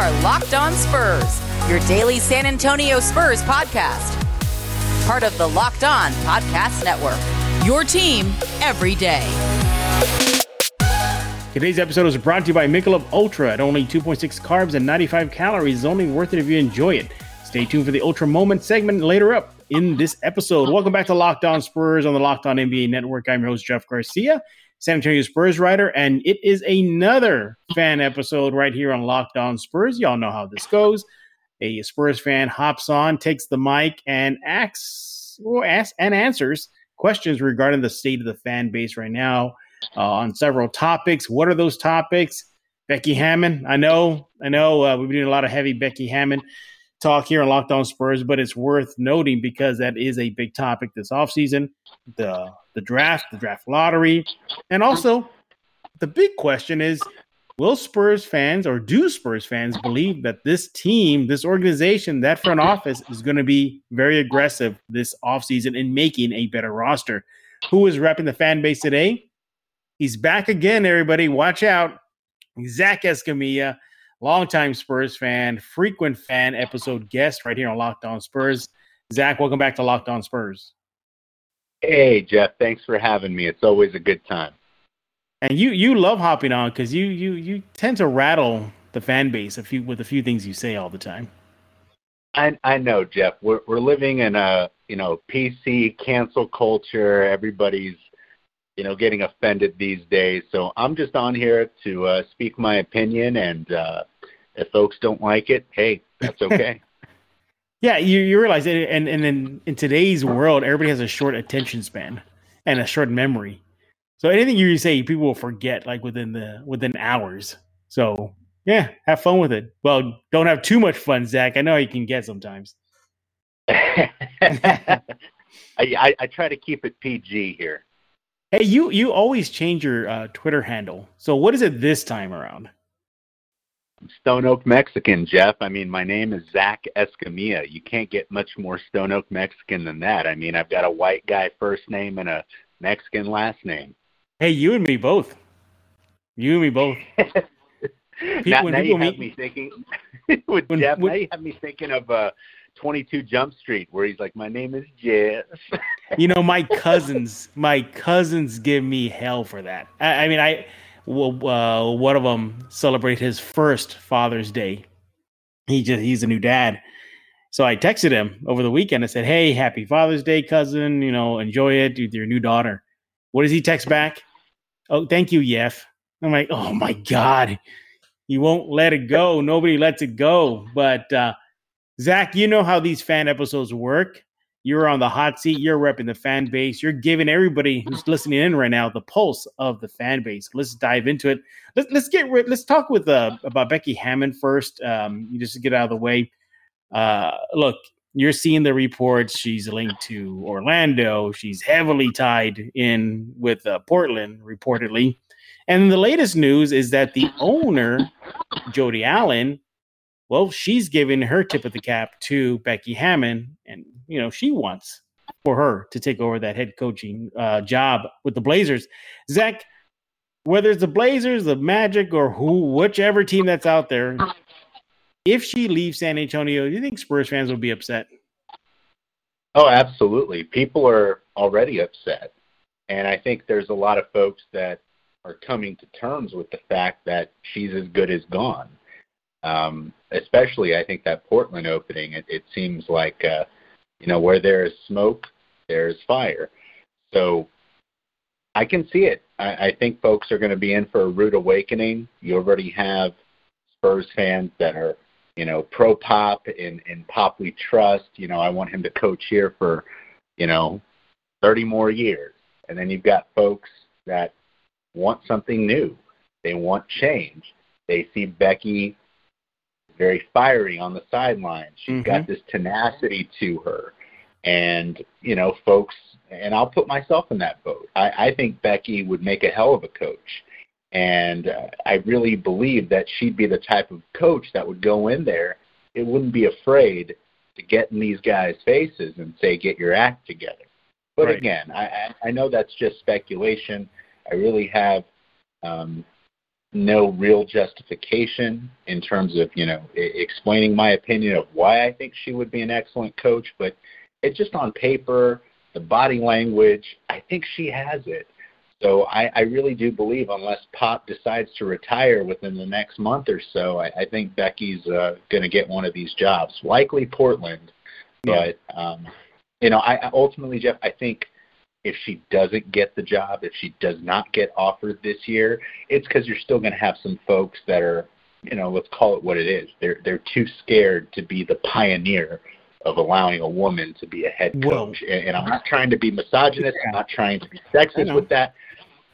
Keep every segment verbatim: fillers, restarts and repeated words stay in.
are Locked On Spurs, your daily San Antonio Spurs podcast. Part of the Locked On Podcast Network, your team every day. Today's episode is brought to you by Michelob Ultra. At only two point six carbs and ninety-five calories, it's only worth it if you enjoy it. Stay tuned for the Ultra Moment segment later up in this episode. Welcome back to Locked On Spurs on the Locked On N B A Network. I'm your host, Jeff Garcia, San Antonio Spurs writer, and it is another fan episode right here on Locked On Spurs. Y'all know how this goes. A Spurs fan hops on, takes the mic, and asks, well, asks and answers questions regarding the state of the fan base right now uh, on several topics. What are those topics? Becky Hammon. I know, I know uh, we've been doing a lot of heavy Becky Hammon talk here on Locked On Spurs, but it's worth noting because that is a big topic this offseason. The the draft, the draft lottery. And also, the big question is, will Spurs fans or do Spurs fans believe that this team, this organization, that front office is going to be very aggressive this offseason in making a better roster? Who is repping the fan base today? He's back again, everybody. Watch out. Zach Escamilla, longtime Spurs fan, frequent fan episode guest right here on Locked On Spurs. Zach, welcome back to Locked On Spurs. Hey, Jeff. Thanks for having me. It's always a good time. And you, you love hopping on because you, you, you tend to rattle the fan base a few, with a few things you say all the time. I I know, Jeff. We're we're living in a you know P C cancel culture. Everybody's you know getting offended these days. So I'm just on here to uh, speak my opinion, and uh, if folks don't like it, hey, that's okay. Yeah, you, you realize it, and and in, in today's world, everybody has a short attention span and a short memory. So anything you say, people will forget like within the within hours. So yeah, have fun with it. Well, don't have too much fun, Zach. I know you can get sometimes. I, I I try to keep it P G here. Hey, you you always change your uh, Twitter handle. So what is it this time around? Stone Oak Mexican, Jeff. I mean, my name is Zach Escamilla. You can't get much more Stone Oak Mexican than that. I mean, I've got a white guy first name and a Mexican last name. Hey, you and me both. You and me both. People, now now you have meet, me thinking. with when, Jeff, when, now you have me thinking of uh, twenty-two Jump Street, where he's like, "My name is Jeff." You know, my cousins, my cousins give me hell for that. I, I mean, I well, uh, one of them celebrated his first Father's Day. He just he's a new dad, so I texted him over the weekend. I said, "Hey, happy Father's Day, cousin. You know, enjoy it with your new daughter." What does he text back? Oh, thank you, Yef. I'm like, oh, my God. He won't let it go. Nobody lets it go. But, uh, Zach, you know how these fan episodes work. You're on the hot seat. You're repping the fan base. You're giving everybody who's listening in right now the pulse of the fan base. Let's dive into it. Let's let's get let's talk with uh, about Becky Hammon first. Um, you just get out of the way. Uh, look. You're seeing the reports. She's linked to Orlando. She's heavily tied in with uh, Portland, reportedly. And the latest news is that the owner, Jody Allen, well, she's giving her tip of the cap to Becky Hammon. And, you know, she wants for her to take over that head coaching uh, job with the Blazers. Zach, whether it's the Blazers, the Magic, or who, whichever team that's out there, if she leaves San Antonio, do you think Spurs fans will be upset? Oh, absolutely. People are already upset. And I think there's a lot of folks that are coming to terms with the fact that she's as good as gone. Um, especially, I think, that Portland opening. It, it seems like, uh, you know, where there is smoke, there is fire. So I can see it. I, I think folks are going to be in for a rude awakening. You already have Spurs fans that are, you know, pro-Pop and, and Pop we trust. You know, I want him to coach here for, you know, thirty more years. And then you've got folks that want something new. They want change. They see Becky very fiery on the sidelines. She's mm-hmm. got this tenacity to her. And, you know, folks, and I'll put myself in that boat. I, I think Becky would make a hell of a coach. And uh, I really believe that she'd be the type of coach that would go in there. It wouldn't be afraid to get in these guys' faces and say, get your act together. But right. again, I, I know that's just speculation. I really have um, no real justification in terms of, you know, explaining my opinion of why I think she would be an excellent coach, but it's just on paper, the body language, I think she has it. So I, I really do believe unless Pop decides to retire within the next month or so, I, I think Becky's uh, going to get one of these jobs, likely Portland. Yeah. But, um, you know, I ultimately, Jeff, I think if she doesn't get the job, if she does not get offered this year, it's because you're still going to have some folks that are, you know, let's call it what it is. They're they're too scared to be the pioneer of allowing a woman to be a head coach. And, and I'm not trying to be misogynist. Yeah. I'm not trying to be sexist with that.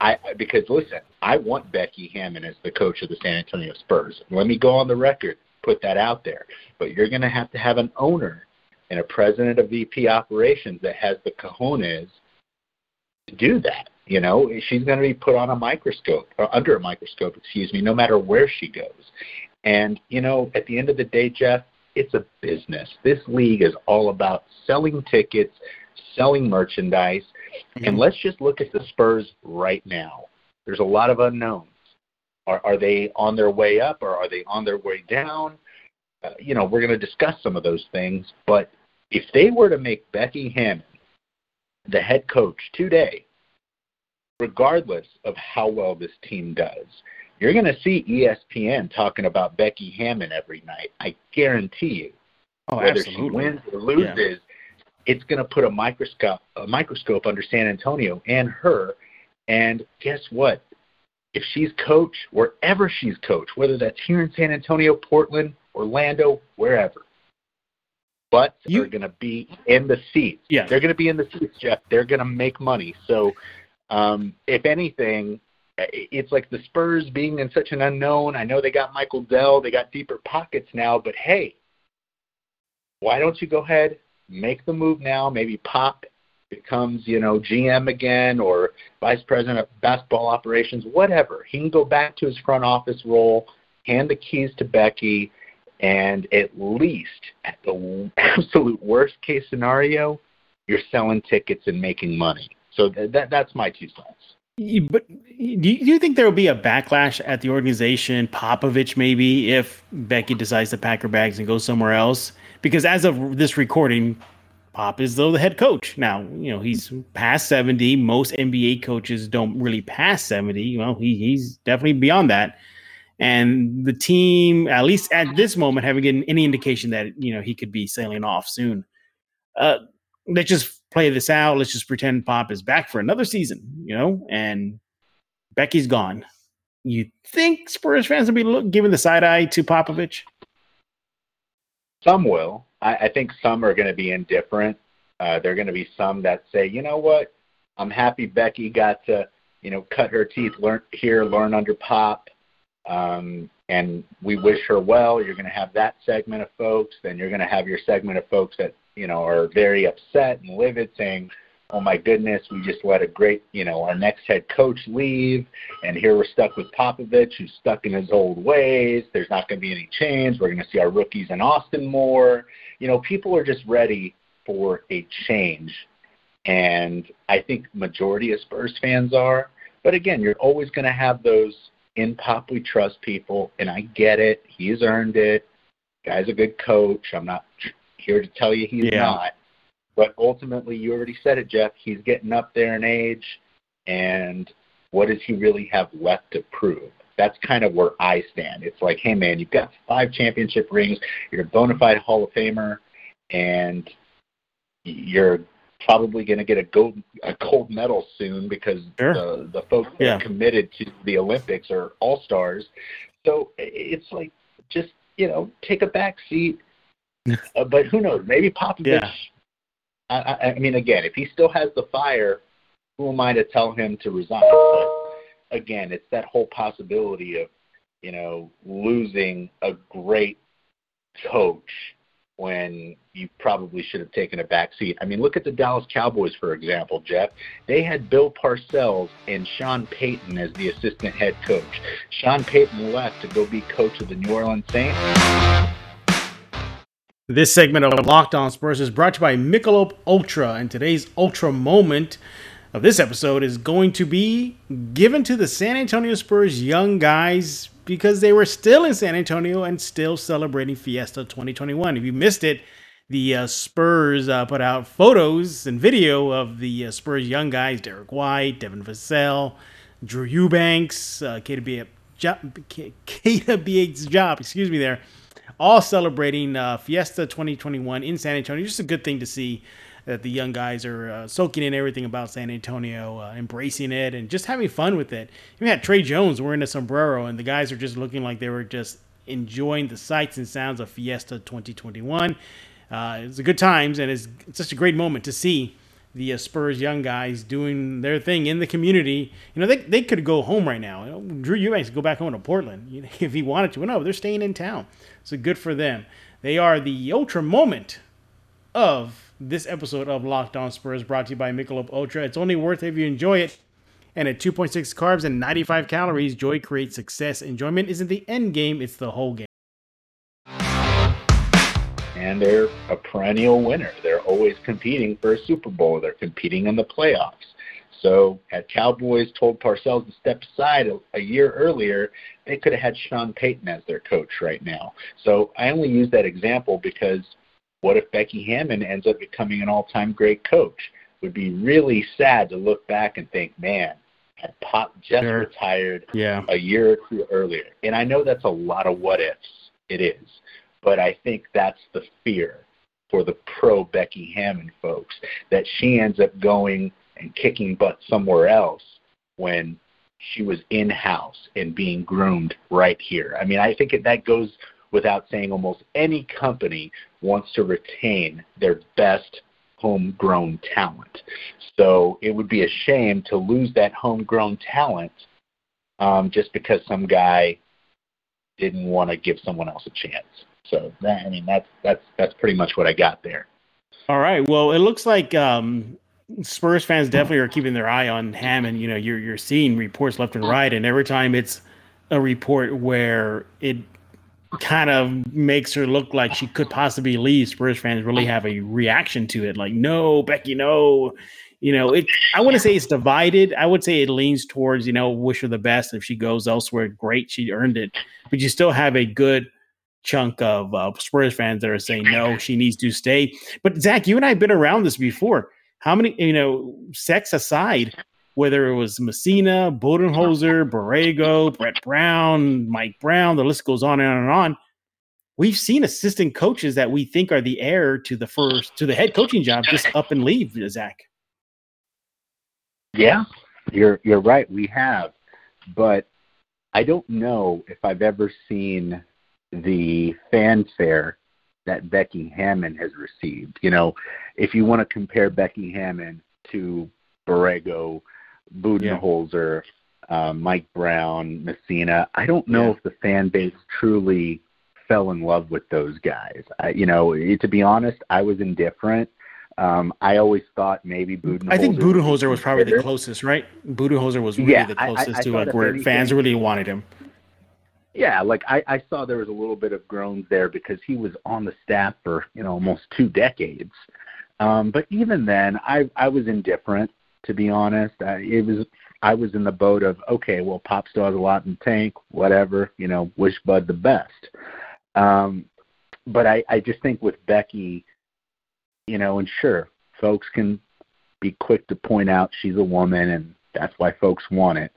I because, listen, I want Becky Hammon as the coach of the San Antonio Spurs. Let me go on the record, put that out there. But you're going to have to have an owner and a president of V P operations that has the cojones to do that. You know, she's going to be put on a microscope, or under a microscope, excuse me, no matter where she goes. And, you know, at the end of the day, Jeff, it's a business. This league is all about selling tickets, selling merchandise, mm-hmm. and let's just look at the Spurs right now. There's a lot of unknowns. Are, are they on their way up or are they on their way down? Uh, you know, we're going to discuss some of those things, but if they were to make Becky Hammon the head coach today, regardless of how well this team does, you're going to see E S P N talking about Becky Hammon every night. I guarantee you. Oh, whether absolutely. She wins or loses, yeah. it's going to put a microscope a microscope under San Antonio and her. And guess what? If she's coach, wherever she's coach, whether that's here in San Antonio, Portland, Orlando, wherever, butts you... are going to be in the seats. Yeah. They're going to be in the seats, Jeff. They're going to make money. So um, if anything, it's like the Spurs being in such an unknown. I know they got Michael Dell. They got deeper pockets now. But, hey, why don't you go ahead, make the move now? Maybe Pop becomes, you know, G M again or vice president of basketball operations, whatever. He can go back to his front office role, hand the keys to Becky, and at least at the absolute worst-case scenario, you're selling tickets and making money. So th- that that's my two cents. But do you think there will be a backlash at the organization, Popovich maybe, if Becky decides to pack her bags and go somewhere else? Because as of this recording, Pop is though the head coach. Now, you know, he's past seventy. Most N B A coaches don't really pass seventy. You know, he, he's definitely beyond that. And the team, at least at this moment, haven't gotten any indication that, you know, he could be sailing off soon. Uh, let's just play this out. Let's just pretend Pop is back for another season, you know, and Becky's gone. You think Spurs fans will be look, giving the side eye to Popovich? Some will. I, I think some are going to be indifferent. Uh, there are going to be some that say, you know what, I'm happy Becky got to, you know, cut her teeth learn here, learn under Pop, um, and we wish her well. You're going to have that segment of folks, then you're going to have your segment of folks that, you know, are very upset and livid saying, oh, my goodness, we just let a great, you know, our next head coach leave, and here we're stuck with Popovich, who's stuck in his old ways. There's not going to be any change. We're going to see our rookies in Austin more. You know, people are just ready for a change, and I think majority of Spurs fans are. But, again, you're always going to have those in Pop we trust people, and I get it. He's earned it. Guy's a good coach. I'm not – here to tell you he's yeah. not. But ultimately, you already said it, Jeff, he's getting up there in age, and what does he really have left to prove? That's kind of where I stand. It's like, hey, man, you've got five championship rings, you're a bona fide Hall of Famer, and you're probably going to get a gold, a gold medal soon because sure. the, the folks yeah. that are committed to the Olympics are all-stars. So it's like just, you know, take a back seat. Uh, but who knows? Maybe Popovich. Yeah. I, I, I mean, again, if he still has the fire, who am I to tell him to resign? But again, it's that whole possibility of, you know, losing a great coach when you probably should have taken a back seat. I mean, look at the Dallas Cowboys, for example, Jeff. They had Bill Parcells and Sean Payton as the assistant head coach. Sean Payton left to go be coach of the New Orleans Saints. This segment of Locked On Spurs is brought to you by Michelob Ultra. And today's Ultra moment of this episode is going to be given to the San Antonio Spurs young guys because they were still in San Antonio and still celebrating Fiesta twenty twenty-one. If you missed it, the uh, Spurs uh, put out photos and video of the uh, Spurs young guys, Derek White, Devin Vassell, Drew Eubanks, uh, Kata B eight's job, excuse me there, all celebrating uh, Fiesta twenty twenty-one in San Antonio. Just a good thing to see that the young guys are uh, soaking in everything about San Antonio, uh, embracing it, and just having fun with it. We had Trey Jones wearing a sombrero, and the guys are just looking like they were just enjoying the sights and sounds of Fiesta twenty twenty-one. Uh, it's a good times, and it's, it's such a great moment to see the uh, Spurs young guys doing their thing in the community. You know, they they could go home right now. You know, Drew Eubanks could go back home to Portland, you know, if he wanted to. No, they're staying in town, so good for them. They are the ultra moment of this episode of Locked On Spurs, brought to you by Michelob Ultra. It's only worth it if you enjoy it. And at two point six carbs and ninety-five calories, joy creates success. Enjoyment isn't the end game, it's the whole game. And they're a perennial winner. They're always competing for a Super Bowl. They're competing in the playoffs. So had Cowboys told Parcells to step aside a, a year earlier, they could have had Sean Payton as their coach right now. So I only use that example because what if Becky Hammon ends up becoming an all-time great coach? It would be really sad to look back and think, man, had Pop just sure. retired yeah. a year or two earlier. And I know that's a lot of what ifs. It is. But I think that's the fear for the pro-Becky Hammon folks, that she ends up going and kicking butt somewhere else when she was in-house and being groomed right here. I mean, I think that goes without saying, almost any company wants to retain their best homegrown talent. So it would be a shame to lose that homegrown talent um, just because some guy didn't want to give someone else a chance. So, that, I mean, that's, that's, that's pretty much what I got there. All right. Well, it looks like um, Spurs fans definitely are keeping their eye on Hammon. You know, you're, you're seeing reports left and right, and every time it's a report where it kind of makes her look like she could possibly leave, Spurs fans really have a reaction to it. Like, no, Becky, no. You know, it. I wouldn't say it's divided. I would say it leans towards, you know, wish her the best. If she goes elsewhere, great, she earned it. But you still have a good chunk of uh, Spurs fans that are saying, no, she needs to stay. But, Zach, you and I have been around this before. How many, you know, sex aside, whether it was Messina, Budenholzer, Borrego, Brett Brown, Mike Brown, the list goes on and on and on. We've seen assistant coaches that we think are the heir to the first to the head coaching job just up and leave, Zach. Yeah, you're you're right. We have, but I don't know if I've ever seen the fanfare that Becky Hammon has received. You know, if you want to compare Becky Hammon to Borrego, Budenholzer, yeah. uh, Mike Brown, Messina. I don't know yeah. if the fan base truly fell in love with those guys. I, you know, to be honest, I was indifferent. Um, I always thought maybe Budenholzer. I think Budenholzer was probably the closest, right? Budenholzer was really yeah, the closest I, I to like where anything, fans really wanted him. Yeah, like I, I saw there was a little bit of groans there because he was on the staff for, you know, almost two decades. Um, but even then, I, I was indifferent. To be honest, I, it was I was in the boat of, okay, well, Pop still has a lot in the tank, whatever, you know, wish Bud the best. Um, but I, I just think with Becky, you know, and sure, folks can be quick to point out she's a woman and that's why folks want it.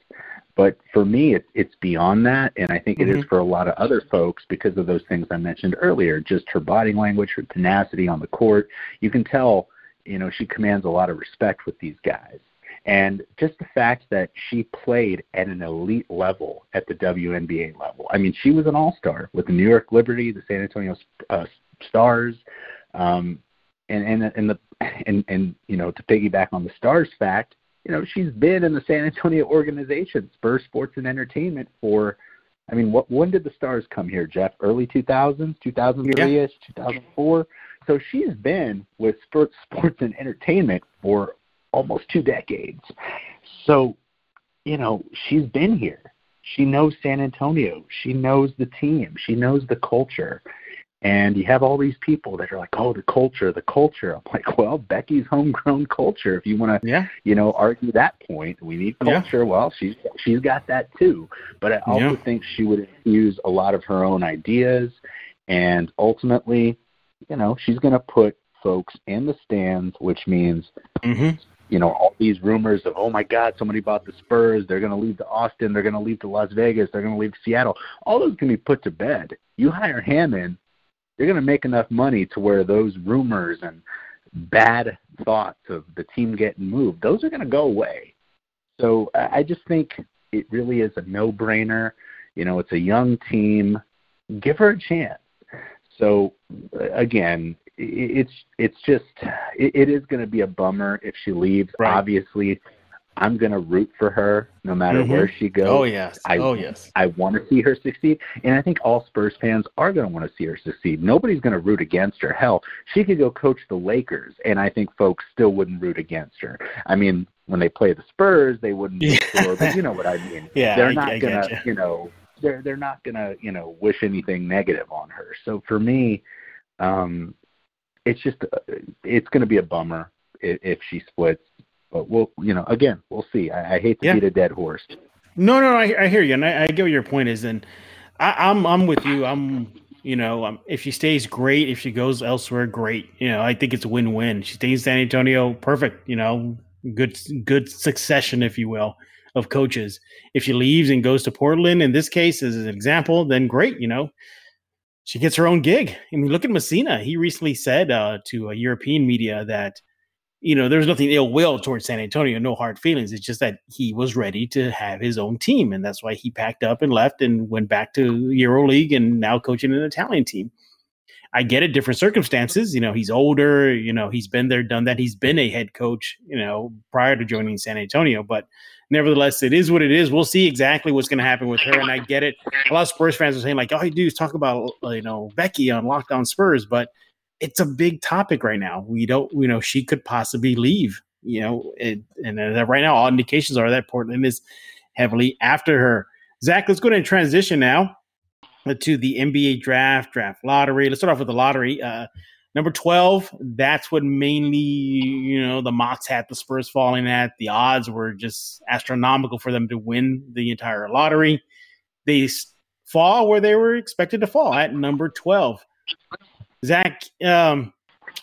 But for me, it, it's beyond that, and I think it mm-hmm. is for a lot of other folks because of those things I mentioned earlier, just her body language, her tenacity on the court. You can tell, you know, she commands a lot of respect with these guys. And just the fact that she played at an elite level at the W N B A level. I mean, she was an all-star with the New York Liberty, the San Antonio uh, Stars. Um, and, and, and, the, and, and, you know, to piggyback on the Stars fact, you know, she's been in the San Antonio organization, Spurs Sports and Entertainment, for, I mean, what when did the Stars come here, Jeff? Early two thousands, two thousand three-ish, two thousand four? So she's been with Spurs Sports and Entertainment for almost two decades. So, you know, she's been here. She knows San Antonio. She knows the team. She knows the culture. And you have all these people that are like, oh, the culture, the culture. I'm like, well, Becky's homegrown culture. If you want to, yeah. you know, argue that point, we need culture. Yeah. Well, she's, she's got that too. But I also yeah. think she would infuse a lot of her own ideas. And ultimately, you know, she's going to put folks in the stands, which means, mm-hmm. you know, all these rumors of, oh, my God, somebody bought the Spurs. They're going to leave to Austin. They're going to leave to Las Vegas. They're going to leave to Seattle. All those can be put to bed. You hire Hammon, you're going to make enough money to where those rumors and bad thoughts of the team getting moved, those are going to go away. So I just think it really is a no-brainer. You know, it's a young team. Give her a chance. So, again, it's it's just it, it is going to be a bummer if she leaves. Right. Obviously, I'm going to root for her no matter mm-hmm. where she goes. Oh, yes. I, oh, yes. I want to see her succeed. And I think all Spurs fans are going to want to see her succeed. Nobody's going to root against her. Hell, she could go coach the Lakers, and I think folks still wouldn't root against her. I mean, when they play the Spurs, they wouldn't root for her, but you know what I mean. Yeah, They're not going to, you know, they're, they're not going to, you know, wish anything negative on her. So for me, um, it's just it's going to be a bummer if, if she splits. But we'll, you know, again, we'll see. I, I hate to yeah. beat a dead horse. No, no, I, I hear you, and I, I get what your point is. And I, I'm, I'm with you. I'm, you know, I'm, if she stays, great. If she goes elsewhere, great. You know, I think it's a win-win. She stays in San Antonio, perfect. You know, good, good succession, if you will, of coaches. If she leaves and goes to Portland, in this case, as an example, then great. You know, she gets her own gig. I mean, look at Messina. He recently said uh, to a European media that, you know, there's nothing ill will towards San Antonio, no hard feelings. It's just that he was ready to have his own team, and that's why he packed up and left and went back to EuroLeague and now coaching an Italian team. I get it, different circumstances. You know, he's older. You know, he's been there, done that. He's been a head coach, you know, prior to joining San Antonio. But nevertheless, it is what it is. We'll see exactly what's going to happen with her, and I get it. A lot of Spurs fans are saying, like, all you do is talk about, you know, Becky on Locked On Spurs, but it's a big topic right now. We don't, you know, she could possibly leave, you know, it, and uh, right now all indications are that Portland is heavily after her. Zach, let's go ahead and transition now to the N B A draft, draft lottery. Let's start off with the lottery. Uh, number twelve, that's what mainly, you know, the mocks had the Spurs falling at. The odds were just astronomical for them to win the entire lottery. They fall where they were expected to fall, at number twelve. Zach, um,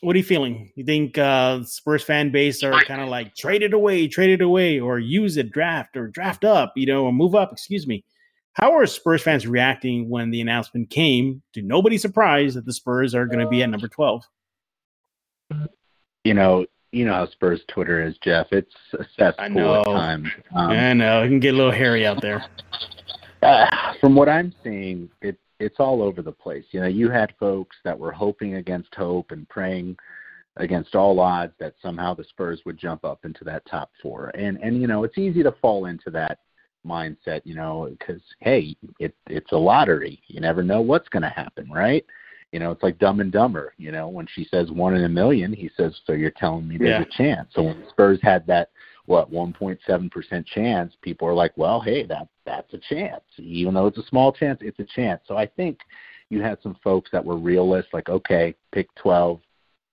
what are you feeling? You think uh, Spurs fan base are kind of like trade it away, trade it away, or use it, draft, or draft up, you know, or move up, excuse me. How are Spurs fans reacting when the announcement came, to nobody's surprise, that the Spurs are going to be at number twelve? You know, you know how Spurs Twitter is, Jeff. It's a cesspool at times. Um, I know. It can get a little hairy out there. Uh, from what I'm seeing, it's It's all over the place. You know, you had folks that were hoping against hope and praying against all odds that somehow the Spurs would jump up into that top four. And, and you know, it's easy to fall into that mindset, you know, because, hey, it, it's a lottery. You never know what's going to happen, right? You know, it's like Dumb and Dumber. You know, when she says one in a million, he says, so you're telling me there's yeah. a chance. So when the Spurs had that, what, one point seven percent chance, people are like, well, hey, that that's a chance. Even though it's a small chance, it's a chance. So I think you had some folks that were realists, like, okay, pick twelve.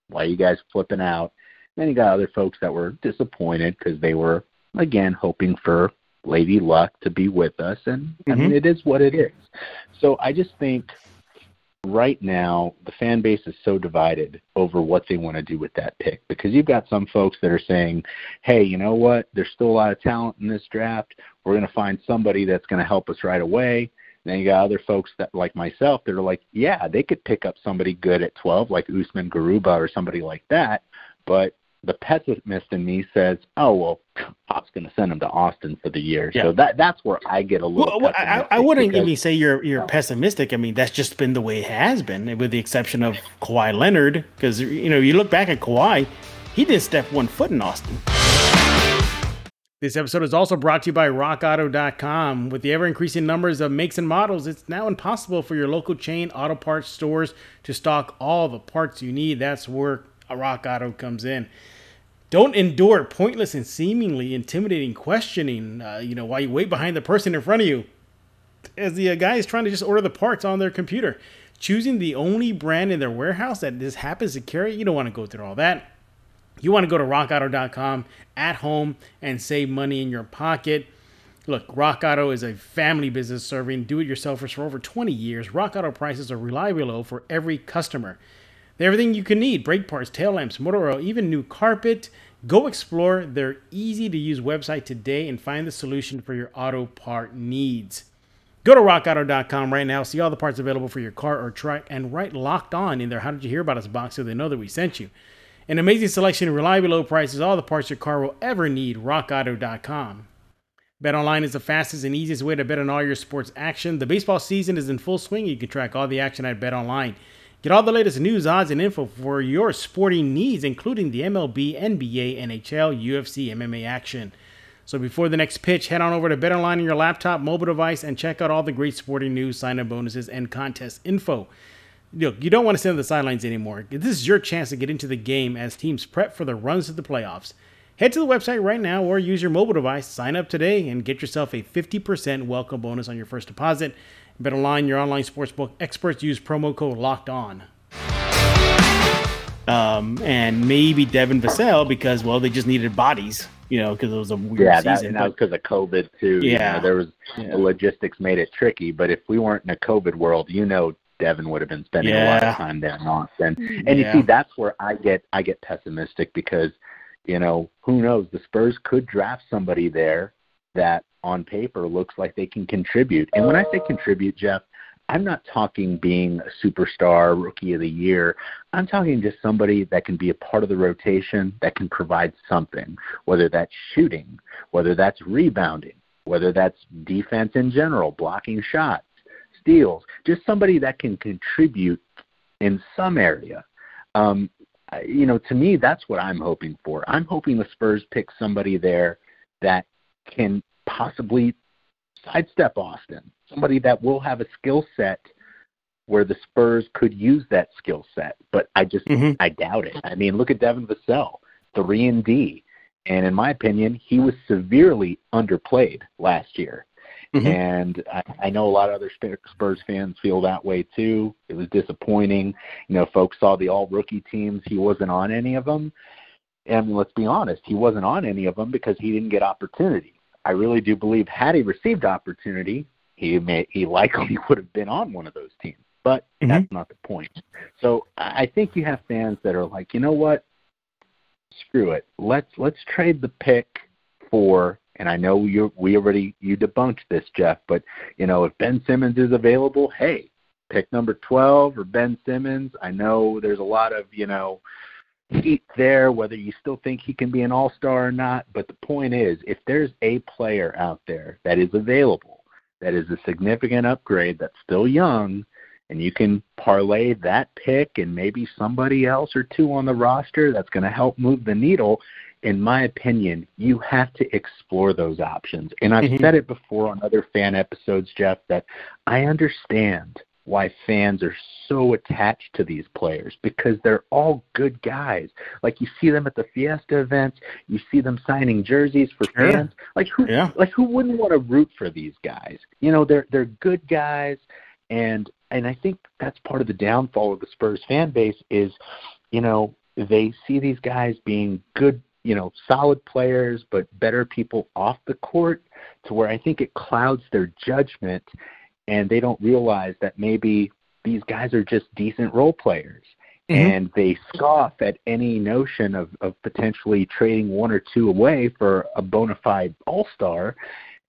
Why are you guys flipping out? And then you got other folks that were disappointed because they were, again, hoping for Lady Luck to be with us. And, mm-hmm. I mean, it is what it is. So I just think right now the fan base is so divided over what they want to do with that pick, because you've got some folks that are saying, hey, you know what, there's still a lot of talent in this draft. We're going to find somebody that's going to help us right away. And then you got other folks that, like myself, that are like, yeah, they could pick up somebody good at twelve, like Usman Garuba or somebody like that. But the pessimist in me says, oh, well, Pop's going to send him to Austin for the year. Yeah. So that that's where I get a little well, I, I wouldn't because, even say you're you're no. pessimistic. I mean, that's just been the way it has been, with the exception of Kawhi Leonard. Because, you know, you look back at Kawhi, he didn't step one foot in Austin. This episode is also brought to you by rock auto dot com. With the ever-increasing numbers of makes and models, it's now impossible for your local chain auto parts stores to stock all the parts you need. That's where Rock Auto comes in. Don't endure pointless and seemingly intimidating questioning, uh, you know, while you wait behind the person in front of you. as the guy is trying to just order the parts on their computer. Choosing the only brand in their warehouse that this happens to carry, you don't want to go through all that. You want to go to rock auto dot com at home and save money in your pocket. Look, RockAuto is a family business serving do-it-yourselfers for over twenty years. RockAuto prices are reliably low for every customer. They have everything you can need: brake parts, tail lamps, motor oil, even new carpet. Go explore their easy-to-use website today and find the solution for your auto part needs. Go to rock auto dot com right now, see all the parts available for your car or truck, and write Locked On in their How Did You Hear About Us box so they know that we sent you. An amazing selection, reliably low prices, all the parts your car will ever need, rock auto dot com. BetOnline is the fastest and easiest way to bet on all your sports action. The baseball season is in full swing. You can track all the action at BetOnline. Get all the latest news, odds, and info for your sporting needs, including the M L B, N B A, N H L, U F C, M M A action. So before the next pitch, head on over to BetOnline on your laptop, mobile device, and check out all the great sporting news, sign-up bonuses, and contest info. Look, you don't want to sit on the sidelines anymore. This is your chance to get into the game as teams prep for the runs to the playoffs. Head to the website right now or use your mobile device, sign up today, and get yourself a fifty percent welcome bonus on your first deposit. BetOnline, your online sportsbook experts. Use promo code LOCKEDON. Um, and maybe Devin Vassell because, well, they just needed bodies. You know, because it was a weird yeah, that, season. Yeah, that was because of COVID, too. Yeah. You know, there was yeah. logistics made it tricky, but if we weren't in a COVID world, you know Devin would have been spending yeah. a lot of time down in Austin. And yeah. you see, that's where I get I get pessimistic because, you know, who knows? The Spurs could draft somebody there that on paper looks like they can contribute. And when I say contribute, Jeff, I'm not talking being a superstar, rookie of the year. I'm talking just somebody that can be a part of the rotation, that can provide something, whether that's shooting, whether that's rebounding, whether that's defense in general, blocking shots, steals, just somebody that can contribute in some area. Um, you know, to me, that's what I'm hoping for. I'm hoping the Spurs pick somebody there that can possibly sidestep Austin, somebody that will have a skill set where the Spurs could use that skill set. But I just, mm-hmm. I doubt it. I mean, look at Devin Vassell, three and D. And in my opinion, he was severely underplayed last year. Mm-hmm. And I, I know a lot of other Spurs fans feel that way too. It was disappointing. You know, folks saw the all-rookie teams. He wasn't on any of them. And let's be honest, he wasn't on any of them because he didn't get opportunity. I really do believe had he received opportunity, he may, he likely would have been on one of those teams, but mm-hmm. that's not the point. So I think you have fans that are like, you know what, screw it. Let's let's trade the pick for, and I know you we already you debunked this, Jeff, but you know if Ben Simmons is available, hey, pick number twelve or Ben Simmons. I know there's a lot of you know. heat there, whether you still think he can be an all-star or not. But the point is, if there's a player out there that is available, that is a significant upgrade, that's still young, and you can parlay that pick and maybe somebody else or two on the roster that's going to help move the needle, in my opinion, you have to explore those options. And I've mm-hmm. said it before on other fan episodes, Jeff, that I understand why fans are so attached to these players, because they're all good guys. Like you see them at the Fiesta events, you see them signing jerseys for yeah. fans. Like who, yeah. like who wouldn't want to root for these guys? You know, they're they're good guys, and and I think that's part of the downfall of the Spurs fan base is, you know, they see these guys being good, you know, solid players, but better people off the court, to where I think it clouds their judgment. And they don't realize that maybe these guys are just decent role players. Mm-hmm. And they scoff at any notion of, of potentially trading one or two away for a bona fide all-star.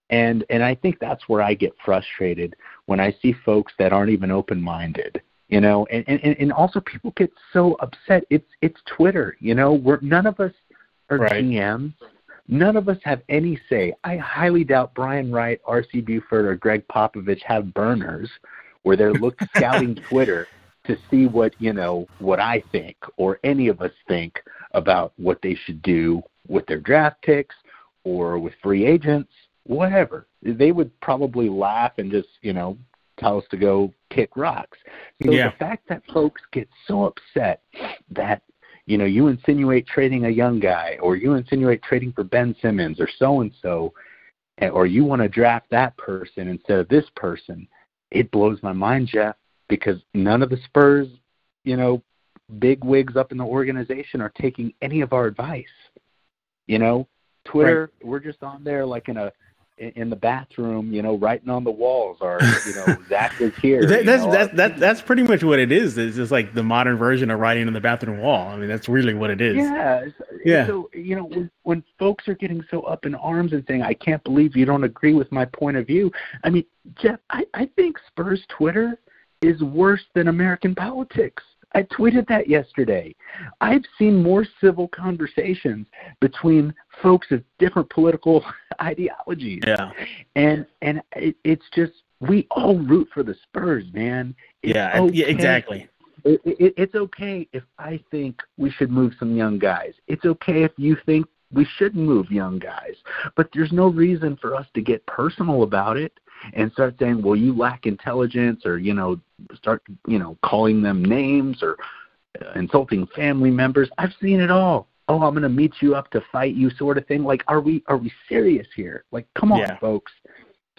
And and I think that's where I get frustrated when I see folks that aren't even open-minded. You know, and, and, and also people get so upset. It's it's Twitter, you know. We're none of us are right. G Ms. None of us have any say. I highly doubt Brian Wright, R C. Buford, or Greg Popovich have burners where they're look, scouting Twitter to see what, you know, what I think or any of us think about what they should do with their draft picks or with free agents, whatever. They would probably laugh and just, you know, tell us to go kick rocks. So yeah. the fact that folks get so upset that, you know, you insinuate trading a young guy or you insinuate trading for Ben Simmons or so-and-so, or you want to draft that person instead of this person, it blows my mind, Jeff, because none of the Spurs, you know, big wigs up in the organization are taking any of our advice. You know, Twitter, right. We're just on there like in a in the bathroom, you know, writing on the walls, or you know, Zach is here. that, that's know? that's that, that's pretty much what it is. It's just like the modern version of writing on the bathroom wall. I mean, that's really what it is. Yeah, yeah. So you know, when, when folks are getting so up in arms and saying, "I can't believe you don't agree with my point of view," I mean, Jeff, I, I think Spurs Twitter is worse than American politics. I tweeted that yesterday. I've seen more civil conversations between folks of different political ideologies. Yeah. And and it, it's just, we all root for the Spurs, man. It's yeah, okay. yeah, exactly. It, it, it's okay if I think we should move some young guys. It's okay if you think we should move young guys. But there's no reason for us to get personal about it and start saying, well, you lack intelligence, or, you know, start, you know, calling them names or uh, insulting family members. I've seen it all. Oh, I'm going to meet you up to fight you sort of thing. Like, are we are we serious here? Like, come on, yeah. folks.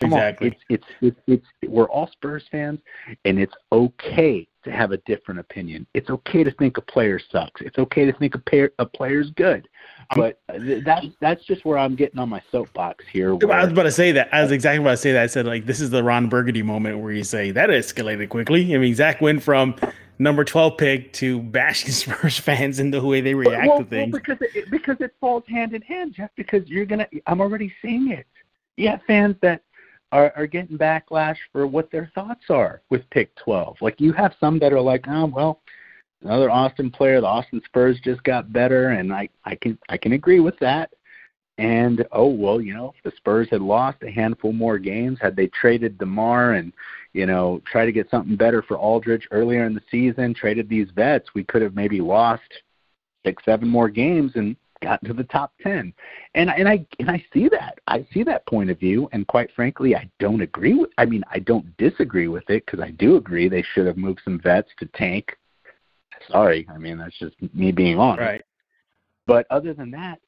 Come exactly. on. It's, it's, it's, it's, we're all Spurs fans, and it's okay to have a different opinion. It's okay to think a player sucks. It's okay to think a, pair, a player's good. But that that's just where I'm getting on my soapbox here. Where, I was about to say that. I was exactly about to say that. I said, like, this is the Ron Burgundy moment where you say, that escalated quickly. I mean, Zach went from number twelve pick to bashing Spurs fans and the way they react well, to things. Well, because, it, because it falls hand in hand, Jeff, because you're going to – I'm already seeing it. You have fans that are, are getting backlash for what their thoughts are with pick twelve. Like, you have some that are like, oh, well – another Austin player, the Austin Spurs just got better, and I, I can I can agree with that. And, oh, well, you know, if the Spurs had lost a handful more games, had they traded DeMar and, you know, try to get something better for Aldridge earlier in the season, traded these vets, we could have maybe lost six, seven more games and gotten to the top ten. And, and, I, and I see that. I see that point of view, and quite frankly, I don't agree with – I mean, I don't disagree with it, because I do agree they should have moved some vets to tank. Sorry, I mean, that's just me being honest. Right. But other than that,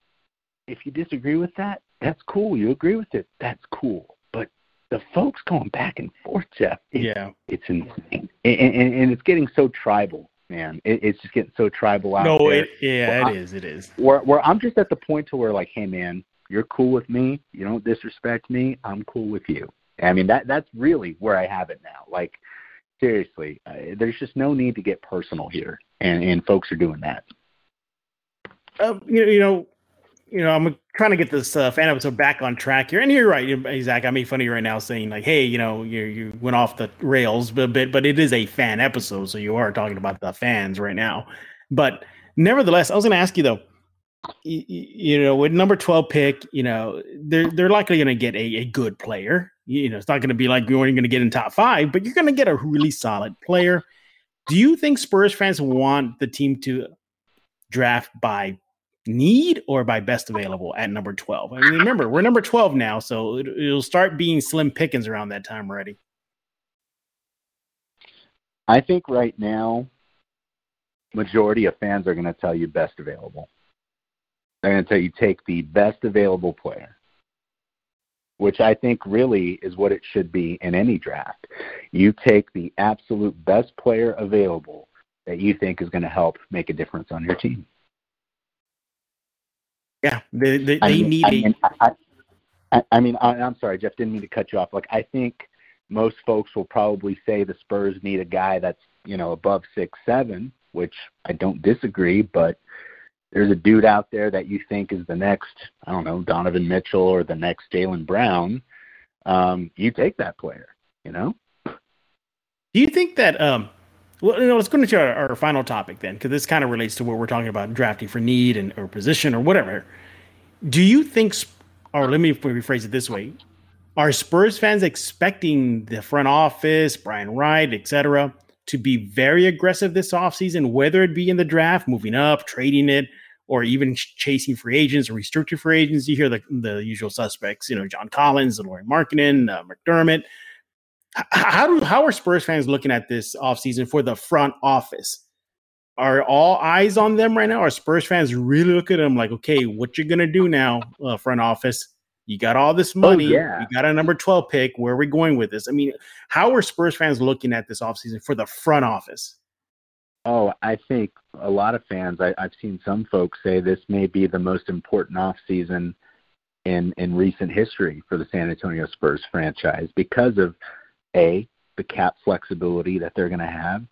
if you disagree with that, that's cool. You agree with it, that's cool. But the folks going back and forth, Jeff, it, yeah. it's insane. And, and, and it's getting so tribal, man. It, it's just getting so tribal out no, there. No, yeah, where it I, is, it is. Where, where I'm just at the point to where, like, hey, man, you're cool with me. You don't disrespect me. I'm cool with you. I mean, that that's really where I have it now. Like, seriously, uh, there's just no need to get personal here, and, and folks are doing that. Uh, you know, you know, you know, I'm trying to get this uh, fan episode back on track here, and you're right, you're, Zach. I made fun of you right now, saying like, "Hey, you know, you you went off the rails a bit," but it is a fan episode, so you are talking about the fans right now. But nevertheless, I was going to ask you though. You, you know, with number twelve pick, you know, they're they're likely going to get a, a good player. You know, it's not going to be like you're only going to get in top five, but you're going to get a really solid player. Do you think Spurs fans want the team to draft by need or by best available at number twelve? I mean, remember, we're number twelve now, so it, it'll start being slim pickings around that time already. I think right now, majority of fans are going to tell you best available. They're going to tell you take the best available player, which I think really is what it should be in any draft. You take the absolute best player available that you think is going to help make a difference on your team. Yeah, they, they, I mean, they need I mean, I, I, I mean I, I'm sorry, Jeff, didn't mean to cut you off. Like, I think most folks will probably say the Spurs need a guy that's, you know, above six seven, which I don't disagree, but there's a dude out there that you think is the next, I don't know, Donovan Mitchell or the next Jaylen Brown. Um, you take that player, you know? Do you think that um, – well, you know, let's go into our, our final topic then, because this kind of relates to what we're talking about, drafting for need and or position or whatever. Do you think – or let me rephrase it this way. Are Spurs fans expecting the front office, Brian Wright, et cetera, to be very aggressive this offseason, whether it be in the draft, moving up, trading it, or even chasing free agents or restricted free agents? You hear the, the usual suspects, you know, John Collins, Lauri Markkanen, uh, McDermott. How do how are Spurs fans looking at this offseason for the front office? Are all eyes on them right now? Are Spurs fans really looking at them like, okay, what you're going to do now, uh, front office? You got all this money. Oh, yeah. You got a number twelve pick. Where are we going with this? I mean, how are Spurs fans looking at this offseason for the front office? Oh, I think a lot of fans, I, I've seen some folks say this may be the most important offseason in, in recent history for the San Antonio Spurs franchise because of, A, the cap flexibility that they're going to have,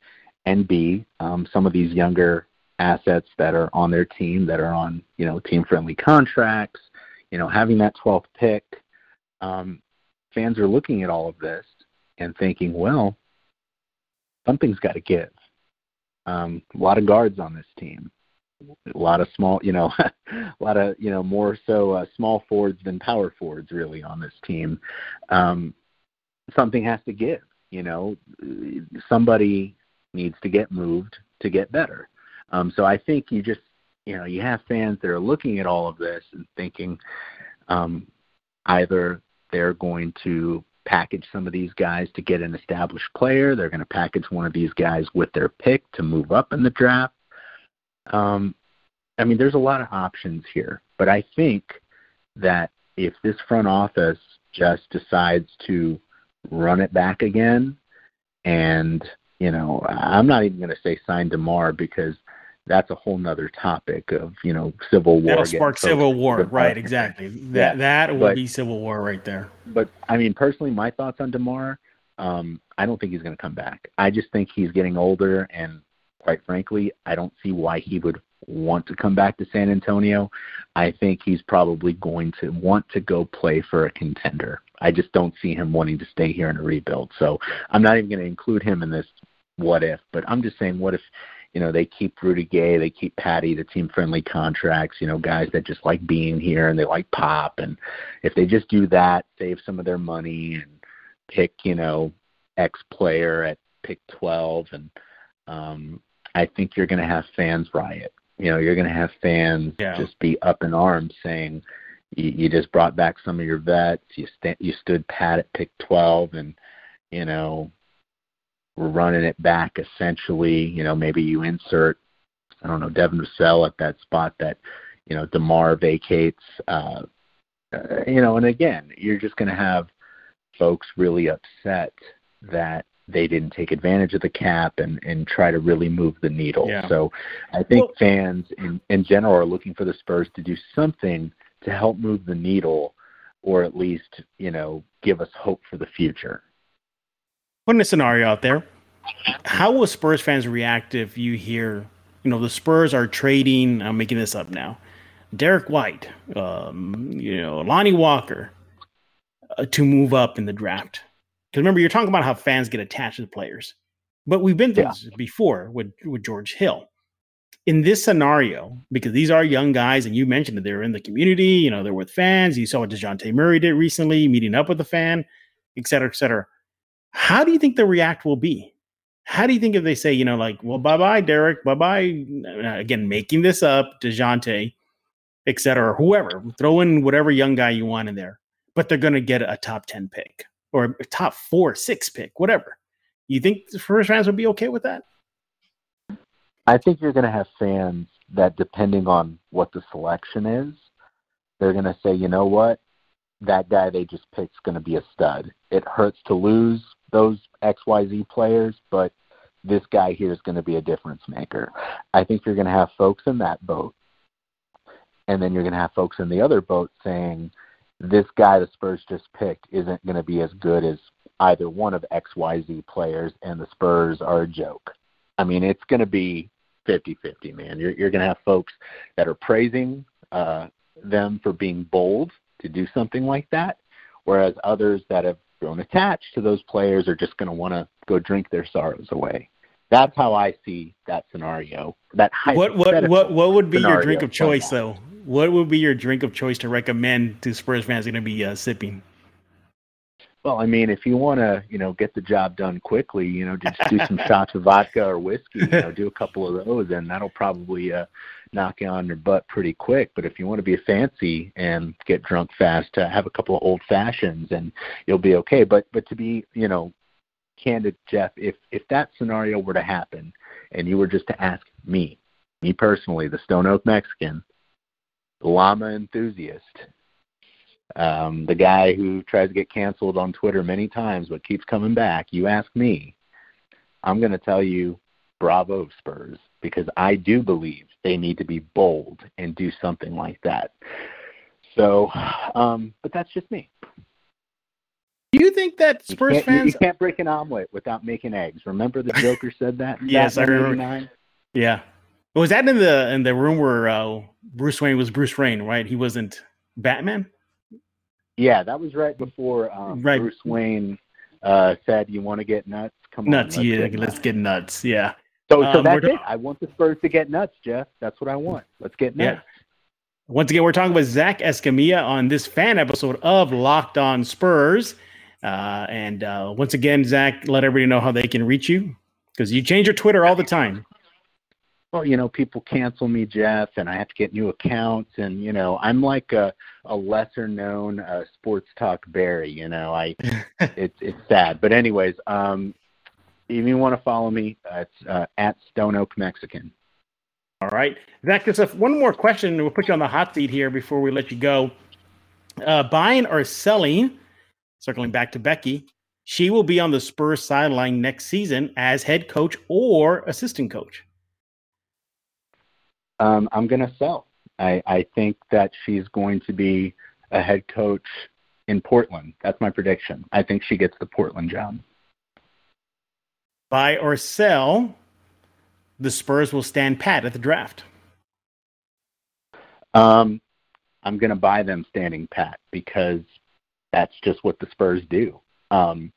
and B, um, some of these younger assets that are on their team that are on, you know, team-friendly contracts. You know, having that twelfth pick, um, fans are looking at all of this and thinking, well, something's got to give. Um, a lot of guards on this team, a lot of small, you know, a lot of, you know, more so uh, small forwards than power forwards really on this team. Um, something has to give, you know, somebody needs to get moved to get better. Um, so I think you just, you know, you have fans that are looking at all of this and thinking um, either they're going to package some of these guys to get an established player, they're going to package one of these guys with their pick to move up in the draft. Um, I mean, there's a lot of options here, but I think that if this front office just decides to run it back again and, you know, I'm not even going to say sign DeMar because that's a whole nother topic of, you know, civil war. That'll spark civil war, right, exactly. That yeah. that will but, be civil war right there. But, I mean, personally, my thoughts on DeMar, um, I don't think he's going to come back. I just think he's getting older, and quite frankly, I don't see why he would want to come back to San Antonio. I think he's probably going to want to go play for a contender. I just don't see him wanting to stay here in a rebuild. So I'm not even going to include him in this what if, but I'm just saying what if – you know, they keep Rudy Gay, they keep Patty, the team-friendly contracts, you know, guys that just like being here and they like Pop. And if they just do that, save some of their money and pick, you know, X player at pick twelve. And um, I think you're going to have fans riot. You know, you're going to have fans yeah. just be up in arms saying you, you just brought back some of your vets. You, st- you stood pat at pick twelve and, you know, we're running it back essentially. You know, maybe you insert, I don't know, Devin Vassell at that spot that, you know, DeMar vacates. Uh, uh, you know, and again, you're just going to have folks really upset that they didn't take advantage of the cap and, and try to really move the needle. Yeah. So I think well, fans in, in general are looking for the Spurs to do something to help move the needle or at least, you know, give us hope for the future. Putting a scenario out there, how will Spurs fans react if you hear, you know, the Spurs are trading, I'm making this up now, Derek White, um, you know, Lonnie Walker uh, to move up in the draft? Because remember, you're talking about how fans get attached to players. But we've been through yeah. this before with, with George Hill. In this scenario, because these are young guys, and you mentioned that they're in the community, you know, they're with fans. You saw what DeJounte Murray did recently, meeting up with a fan, et cetera, et cetera. How do you think the react will be? How do you think if they say, you know, like, well, bye-bye, Derek, bye-bye, again, making this up, DeJounte, et cetera, or whoever, throw in whatever young guy you want in there, but they're going to get a top ten pick or a top four, six pick, whatever. You think the Spurs fans would be okay with that? I think you're going to have fans that, depending on what the selection is, they're going to say, you know what, that guy they just picked is going to be a stud. It hurts to lose those X Y Z players, but this guy here is going to be a difference maker. I think you're going to have folks in that boat, and then you're going to have folks in the other boat saying this guy the Spurs just picked isn't going to be as good as either one of X Y Z players, and the Spurs are a joke. I mean, it's going to be fifty-fifty, man. You're, you're going to have folks that are praising uh, them for being bold to do something like that, whereas others that have grown attached to those players are just going to want to go drink their sorrows away. That's how I see that scenario. That what what what what would be your drink of choice though? What would be your drink of choice to recommend to Spurs fans going to be uh, sipping? Well, I mean, if you want to, you know, get the job done quickly, you know, just do some shots of vodka or whiskey. You know, do a couple of those, and that'll probably uh, knock you on your butt pretty quick. But if you want to be fancy and get drunk fast, uh, have a couple of old fashions, and you'll be okay. But but to be, you know, candid, Jeff, if if that scenario were to happen, and you were just to ask me, me personally, the Stone Oak Mexican, the llama enthusiast, Um, the guy who tries to get canceled on Twitter many times but keeps coming back, you ask me, I'm going to tell you, bravo, Spurs, because I do believe they need to be bold and do something like that. So, um, but that's just me. Do you think that Spurs you fans... You can't break an omelet without making eggs. Remember the Joker said that? Yes, I remember. Yeah. Was that in the in the room where uh, Bruce Wayne was Bruce Wayne, right? He wasn't Batman? Yeah, that was right before um, right. Bruce Wayne uh, said, you want to get nuts? Come nuts, on. Let's yeah, get nuts, yeah. Let's get nuts, yeah. So, so um, that's it. I want the Spurs to get nuts, Jeff. That's what I want. Let's get nuts. Yeah. Once again, we're talking with Zach Escamilla on this fan episode of Locked On Spurs. Uh, and uh, once again, Zach, let everybody know how they can reach you, because you change your Twitter all the time. Well, you know, people cancel me, Jeff, and I have to get new accounts. And, you know, I'm like a, a lesser-known uh, sports talk Barry. You know, I it's it's sad. But anyways, um, if you want to follow me, uh, it's uh, at Stone Oak Mexican. All right. Zach, just one more question, and we'll put you on the hot seat here before we let you go. Uh, buying or selling... Circling back to Becky, she will be on the Spurs sideline next season as head coach or assistant coach. Um, I'm going to sell. I, I think that she's going to be a head coach in Portland. That's my prediction. I think she gets the Portland job. Buy or sell, the Spurs will stand pat at the draft. Um, I'm going to buy them standing pat, because that's just what the Spurs do. Um,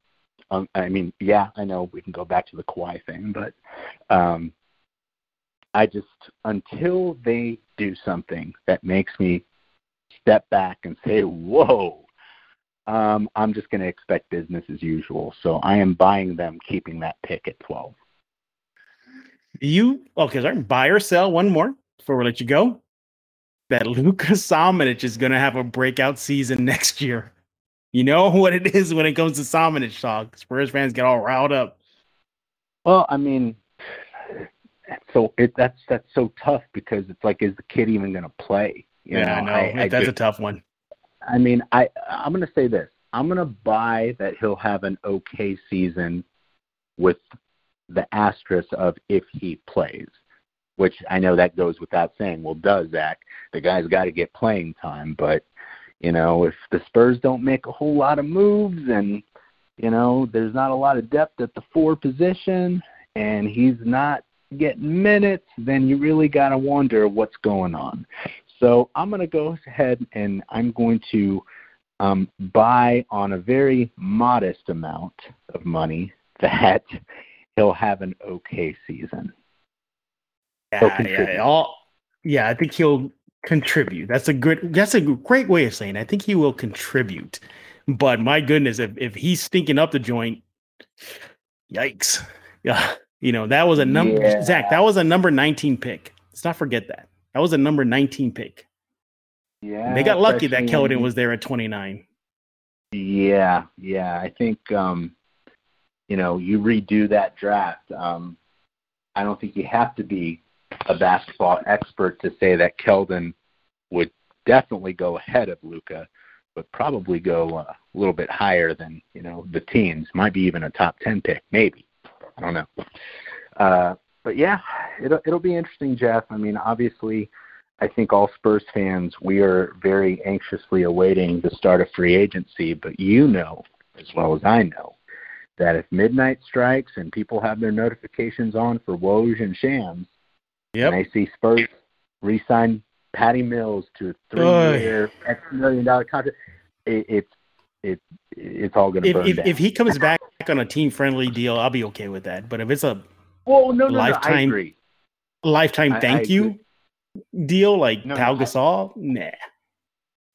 um, I mean, yeah, I know we can go back to the Kawhi thing, but um, I just, until they do something that makes me step back and say, whoa, um, I'm just going to expect business as usual. So I am buying them keeping that pick at twelve. You, okay, sorry, buy or sell one more before we let you go, that Luka Samanic is going to have a breakout season next year. You know what it is when it comes to Samanic talk. Spurs fans get all riled up. Well, I mean, so it, that's that's so tough, because it's like, is the kid even going to play? You yeah, know, I know. I, I that's just, a tough one. I mean, I, I'm going to say this. I'm going to buy that he'll have an okay season, with the asterisk of if he plays, which I know that goes without saying. Well, does Zach? The guy's got to get playing time, but... You know, if the Spurs don't make a whole lot of moves, and, you know, there's not a lot of depth at the four position, and he's not getting minutes, then you really got to wonder what's going on. So I'm going to go ahead and I'm going to um, buy on a very modest amount of money that he'll have an okay season. Yeah, yeah, all, yeah I think he'll... Contribute. That's a good. That's a great way of saying it. I think he will contribute, but my goodness, if, if he's stinking up the joint, yikes! Yeah, you know that was a number. Yeah. Zach, that was a number nineteen pick. Let's not forget that. That was a number nineteen pick. Yeah, they got lucky that Keldon was there at twenty-nine. Yeah, yeah. I think um, you know, you redo that draft. Um, I don't think you have to be a basketball expert to say that Keldon would definitely go ahead of Luka, but probably go a little bit higher than, you know, the teens, might be even a top ten pick, maybe. I don't know. Uh, but yeah, it'll, it'll be interesting, Jeff. I mean, obviously, I think all Spurs fans, we are very anxiously awaiting the start of free agency, but you know as well as I know that if midnight strikes and people have their notifications on for Woj and Shams, yep. And I see Spurs re-sign Patty Mills to a three-year X million dollar contract. It, it, it, it's all going to burn if, down. If he comes back on a team-friendly deal, I'll be okay with that. But if it's a well, no, no, lifetime, no, I agree. lifetime I, thank I you deal like no, Pau no, Gasol, I, nah.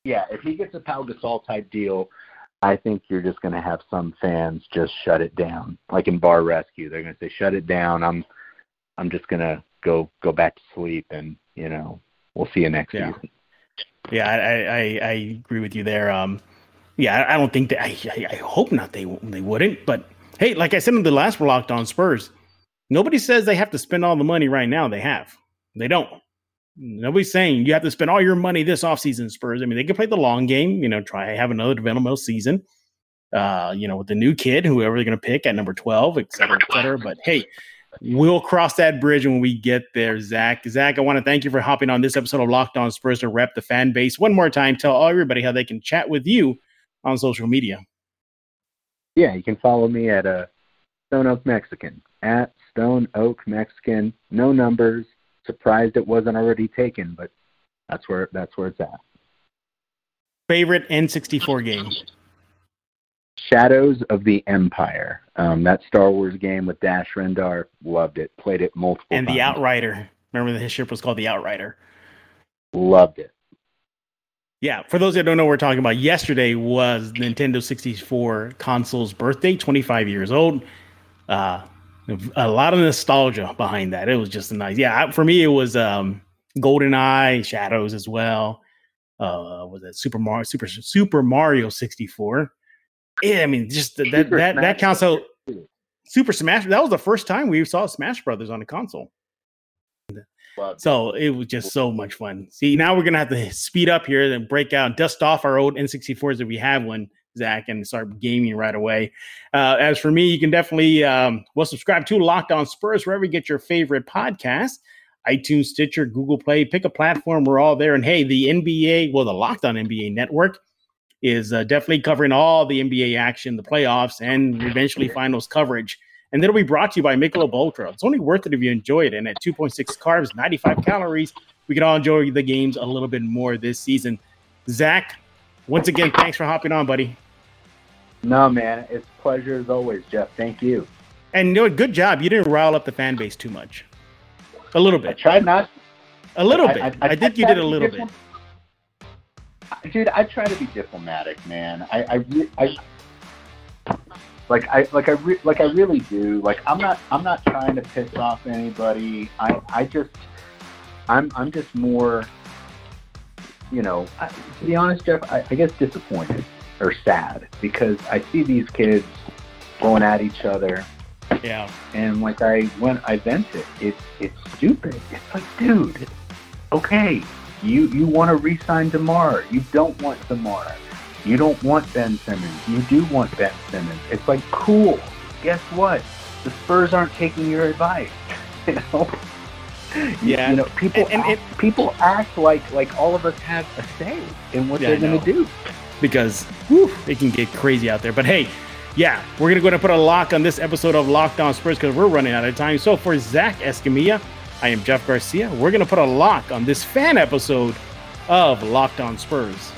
Yeah, if he gets a Pau Gasol type deal, I think you're just going to have some fans just shut it down. Like in Bar Rescue, they're going to say, shut it down. I'm, I'm just going to go go back to sleep, and you know we'll see you next yeah. season. Yeah, I, I I agree with you there. Um, yeah, I, I don't think that. I, I I hope not. They they wouldn't. But hey, like I said in the last Locked On Spurs, nobody says they have to spend all the money right now. They have. They don't. nobody's saying you have to spend all your money this offseason, Spurs. I mean, they could play the long game, you know, try have another developmental season, uh, you know, with the new kid, whoever they're going to pick at number twelve, et cetera, et cetera. But, hey, we'll cross that bridge when we get there, Zach. Zach, I want to thank you for hopping on this episode of Locked On Spurs to Rep the Fan Base. One more time, tell everybody how they can chat with you on social media. Yeah, you can follow me at uh, Stone Oak Mexican, at Stone Oak Mexican, no numbers. Surprised it wasn't already taken, but that's where that's where it's at. Favorite N sixty-four game? Shadows of the Empire. Um, that Star Wars game with Dash Rendar, loved it. Played it multiple and times. And the Outrider. Remember his ship was called the Outrider. Loved it. Yeah, for those that don't know what we're talking about, yesterday was Nintendo sixty-four console's birthday, twenty-five years old. Uh, a lot of nostalgia behind that. It was just a nice, yeah, for me it was um, GoldenEye, Shadows as well. Uh, was it Super Mario, Super Super Mario sixty-four? Yeah, I mean, just that that, that, that console, Super Smash. That was the first time we saw Smash Brothers on a console. Wow. So it was just so much fun. See, now we're gonna have to speed up here and break out, dust off our old N sixty-fours if we have one, Zach, and start gaming right away. Uh, as for me, you can definitely um, well subscribe to Locked On Spurs wherever you get your favorite podcast, iTunes, Stitcher, Google Play. Pick a platform, we're all there. And hey, the N B A, well, the Locked On N B A Network is uh, definitely covering all the N B A action, the playoffs, and eventually finals coverage. And that'll be brought to you by Michelob Ultra. It's only worth it if you enjoy it. And at two point six carbs, ninety-five calories, we can all enjoy the games a little bit more this season. Zach, once again, thanks for hopping on, buddy. No, man. It's a pleasure as always, Jeff. Thank you. And you know, good job. You didn't rile up the fan base too much. A little bit. I tried not. A little I, bit. I, I, I think I you did a little bit. Dude, I try to be diplomatic, man. I... I, I Like I like I re- like I really do. Like I'm not I'm not trying to piss off anybody. I, I just I'm I'm just more, you know. I, to be honest, Jeff, I, I guess disappointed or sad because I see these kids going at each other. Yeah. And like I when I vent it, it's it's stupid. It's like, dude, okay, you you want to re-sign DeMar, you don't want DeMar. You don't want Ben Simmons. You do want Ben Simmons. It's like, cool. Guess what? The Spurs aren't taking your advice. You know? Yeah. You know, people and, and act, it, people act like like all of us have a say in what yeah, they're going to do. Because whew, it can get crazy out there. But hey, yeah, we're going to go ahead and put a lock on this episode of Locked On Spurs because we're running out of time. So for Zach Escamilla, I am Jeff Garcia. We're going to put a lock on this fan episode of Locked On Spurs.